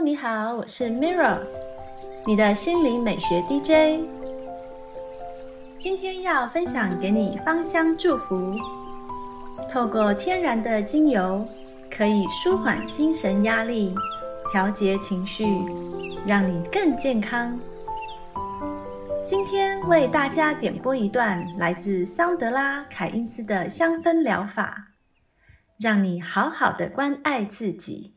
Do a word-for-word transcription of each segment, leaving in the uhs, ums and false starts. Hello， 你好，我是 Mira， 你的心灵美学 D J。今天要分享给你芳香祝福，透过天然的精油，可以舒缓精神压力，调节情绪，让你更健康。今天为大家点播一段来自桑德拉·凯因斯的香氛疗法，让你好好的关爱自己。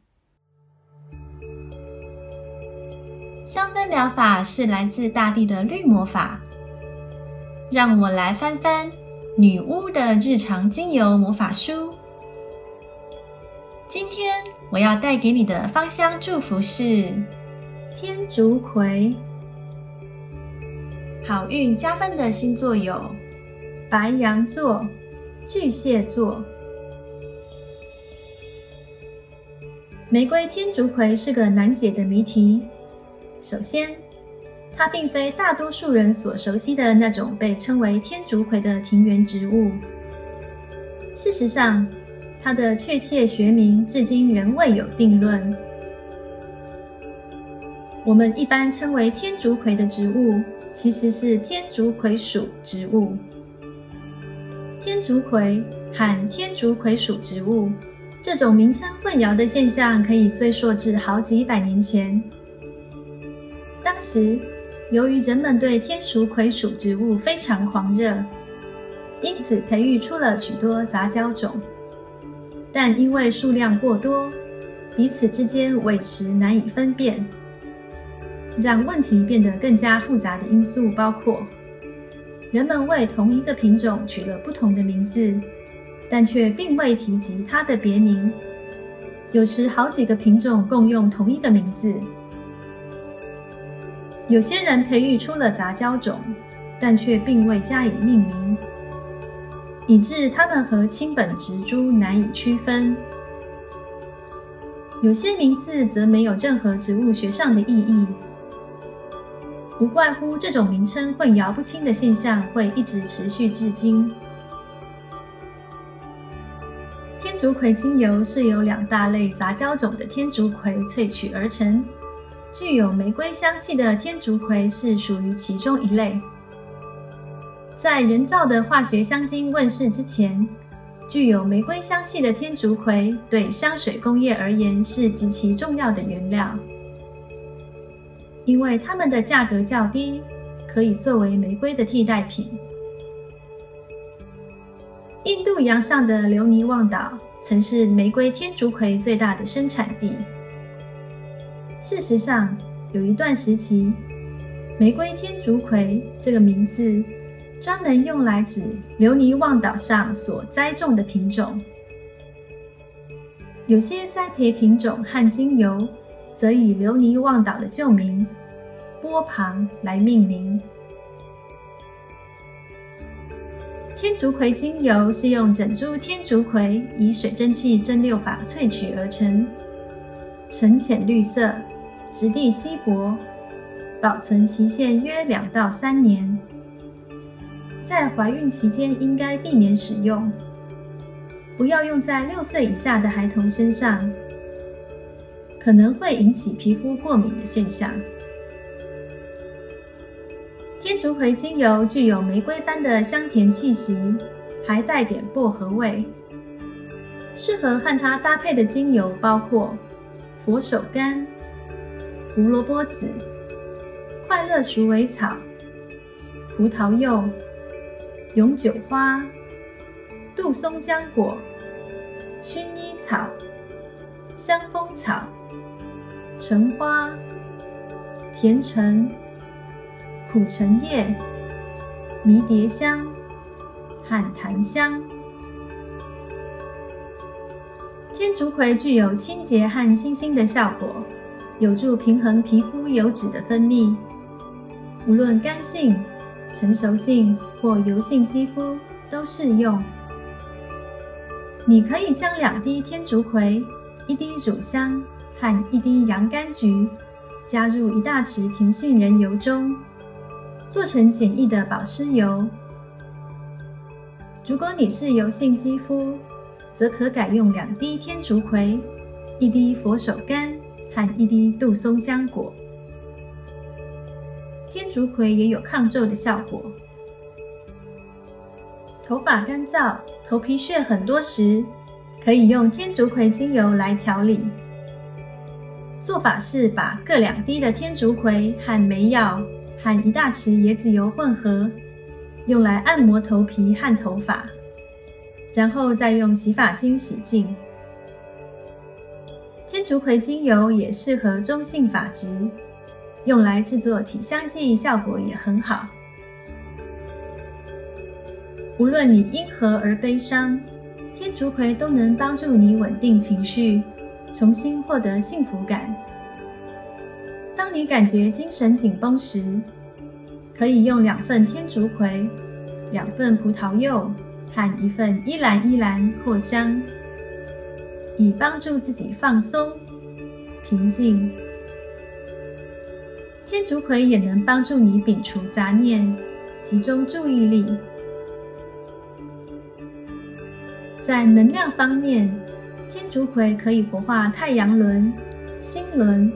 香氛疗法是来自大地的绿魔法，让我来翻翻女巫的日常精油魔法书。今天我要带给你的芳香祝福是天竺葵。好运加分的星座有白羊座、巨蟹座。玫瑰天竺葵是个难解的谜题。首先，它并非大多数人所熟悉的那种被称为天竺葵的庭园植物。事实上，它的确切学名至今仍未有定论。我们一般称为天竺葵的植物其实是天竺葵属植物。天竺葵和天竺葵属植物这种名称混淆的现象可以追溯至好几百年前。当时，由于人们对天竺葵属植物非常狂热，因此培育出了许多杂交种，但因为数量过多，彼此之间委实难以分辨。让问题变得更加复杂的因素包括，人们为同一个品种取了不同的名字，但却并未提及它的别名。有时好几个品种共用同一个名字。有些人培育出了杂交种，但却并未加以命名，以致它们和亲本植株难以区分。有些名字则没有任何植物学上的意义。无怪乎这种名称混淆不清的现象会一直持续至今。天竺葵精油是由两大类杂交种的天竺葵萃取而成，具有玫瑰香气的天竺葵是属于其中一类。在人造的化学香精问世之前，具有玫瑰香气的天竺葵对香水工业而言是极其重要的原料，因为它们的价格较低，可以作为玫瑰的替代品。印度洋上的留尼旺岛曾是玫瑰天竺葵最大的生产地。事实上，有一段时期，玫瑰天竺葵这个名字专门用来指留尼旺岛上所栽种的品种。有些栽培品种和精油则以留尼旺岛的旧名波旁来命名。天竺葵精油是用整株天竺葵以水蒸气蒸馏法萃取而成，纯浅绿色，质地稀薄，保存期限约两到三年。在怀孕期间应该避免使用，不要用在六岁以下的孩童身上，可能会引起皮肤过敏的现象。天竺葵精油具有玫瑰般的香甜气息，还带点薄荷味。适合和它搭配的精油包括佛手柑、胡萝卜籽、快乐鼠尾草、葡萄柚、永久花、杜松浆果、薰衣草、香蜂草、橙花、甜橙、苦橙叶、迷迭香和檀香。天竺葵具有清洁和清新的效果，有助平衡皮肤油脂的分泌。无论干性、成熟性或油性肌肤都适用。你可以将两滴天竺葵、一滴乳香和一滴洋甘菊加入一大匙甜杏仁油中，做成简易的保湿油。如果你是油性肌肤，则可改用两滴天竺葵、一滴佛手柑和一滴杜松浆果。天竺葵也有抗皱的效果。头发干燥、头皮屑很多时，可以用天竺葵精油来调理。做法是把各两滴的天竺葵和梅药和一大匙椰子油混合，用来按摩头皮和头发，然后再用洗发精洗净。天竺葵精油也适合中性发质，用来制作体香剂效果也很好。无论你因何而悲伤，天竺葵都能帮助你稳定情绪，重新获得幸福感。当你感觉精神紧绷时，可以用两份天竺葵、两份葡萄柚和一份依兰依兰扩香，以帮助自己放松、平静。天竺葵也能帮助你摒除杂念，集中注意力。在能量方面，天竺葵可以活化太阳轮、心轮、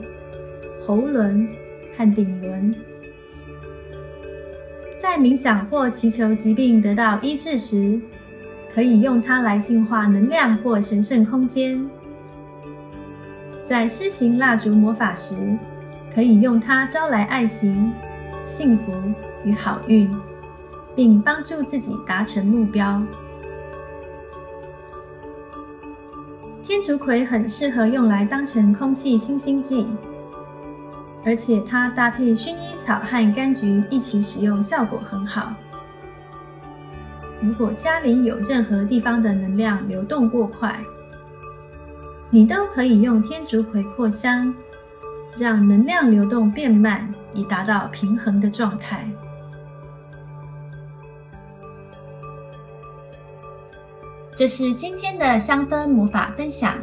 喉轮和顶轮。在冥想或祈求疾病得到医治时，可以用它来净化能量或神圣空间。在施行蜡烛魔法时，可以用它招来爱情、幸福与好运，并帮助自己达成目标。天竺葵很适合用来当成空气清新剂，而且它搭配薰衣草和柑橘一起使用效果很好。如果家里有任何地方的能量流动过快，你都可以用天竺葵扩香，让能量流动变慢，以达到平衡的状态。这是今天的香氛魔法分享，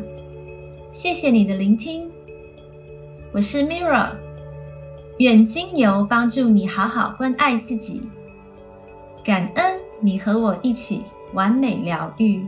谢谢你的聆听，我是 Mira， 愿精油帮助你好好关爱自己，感恩你和我一起完美疗愈。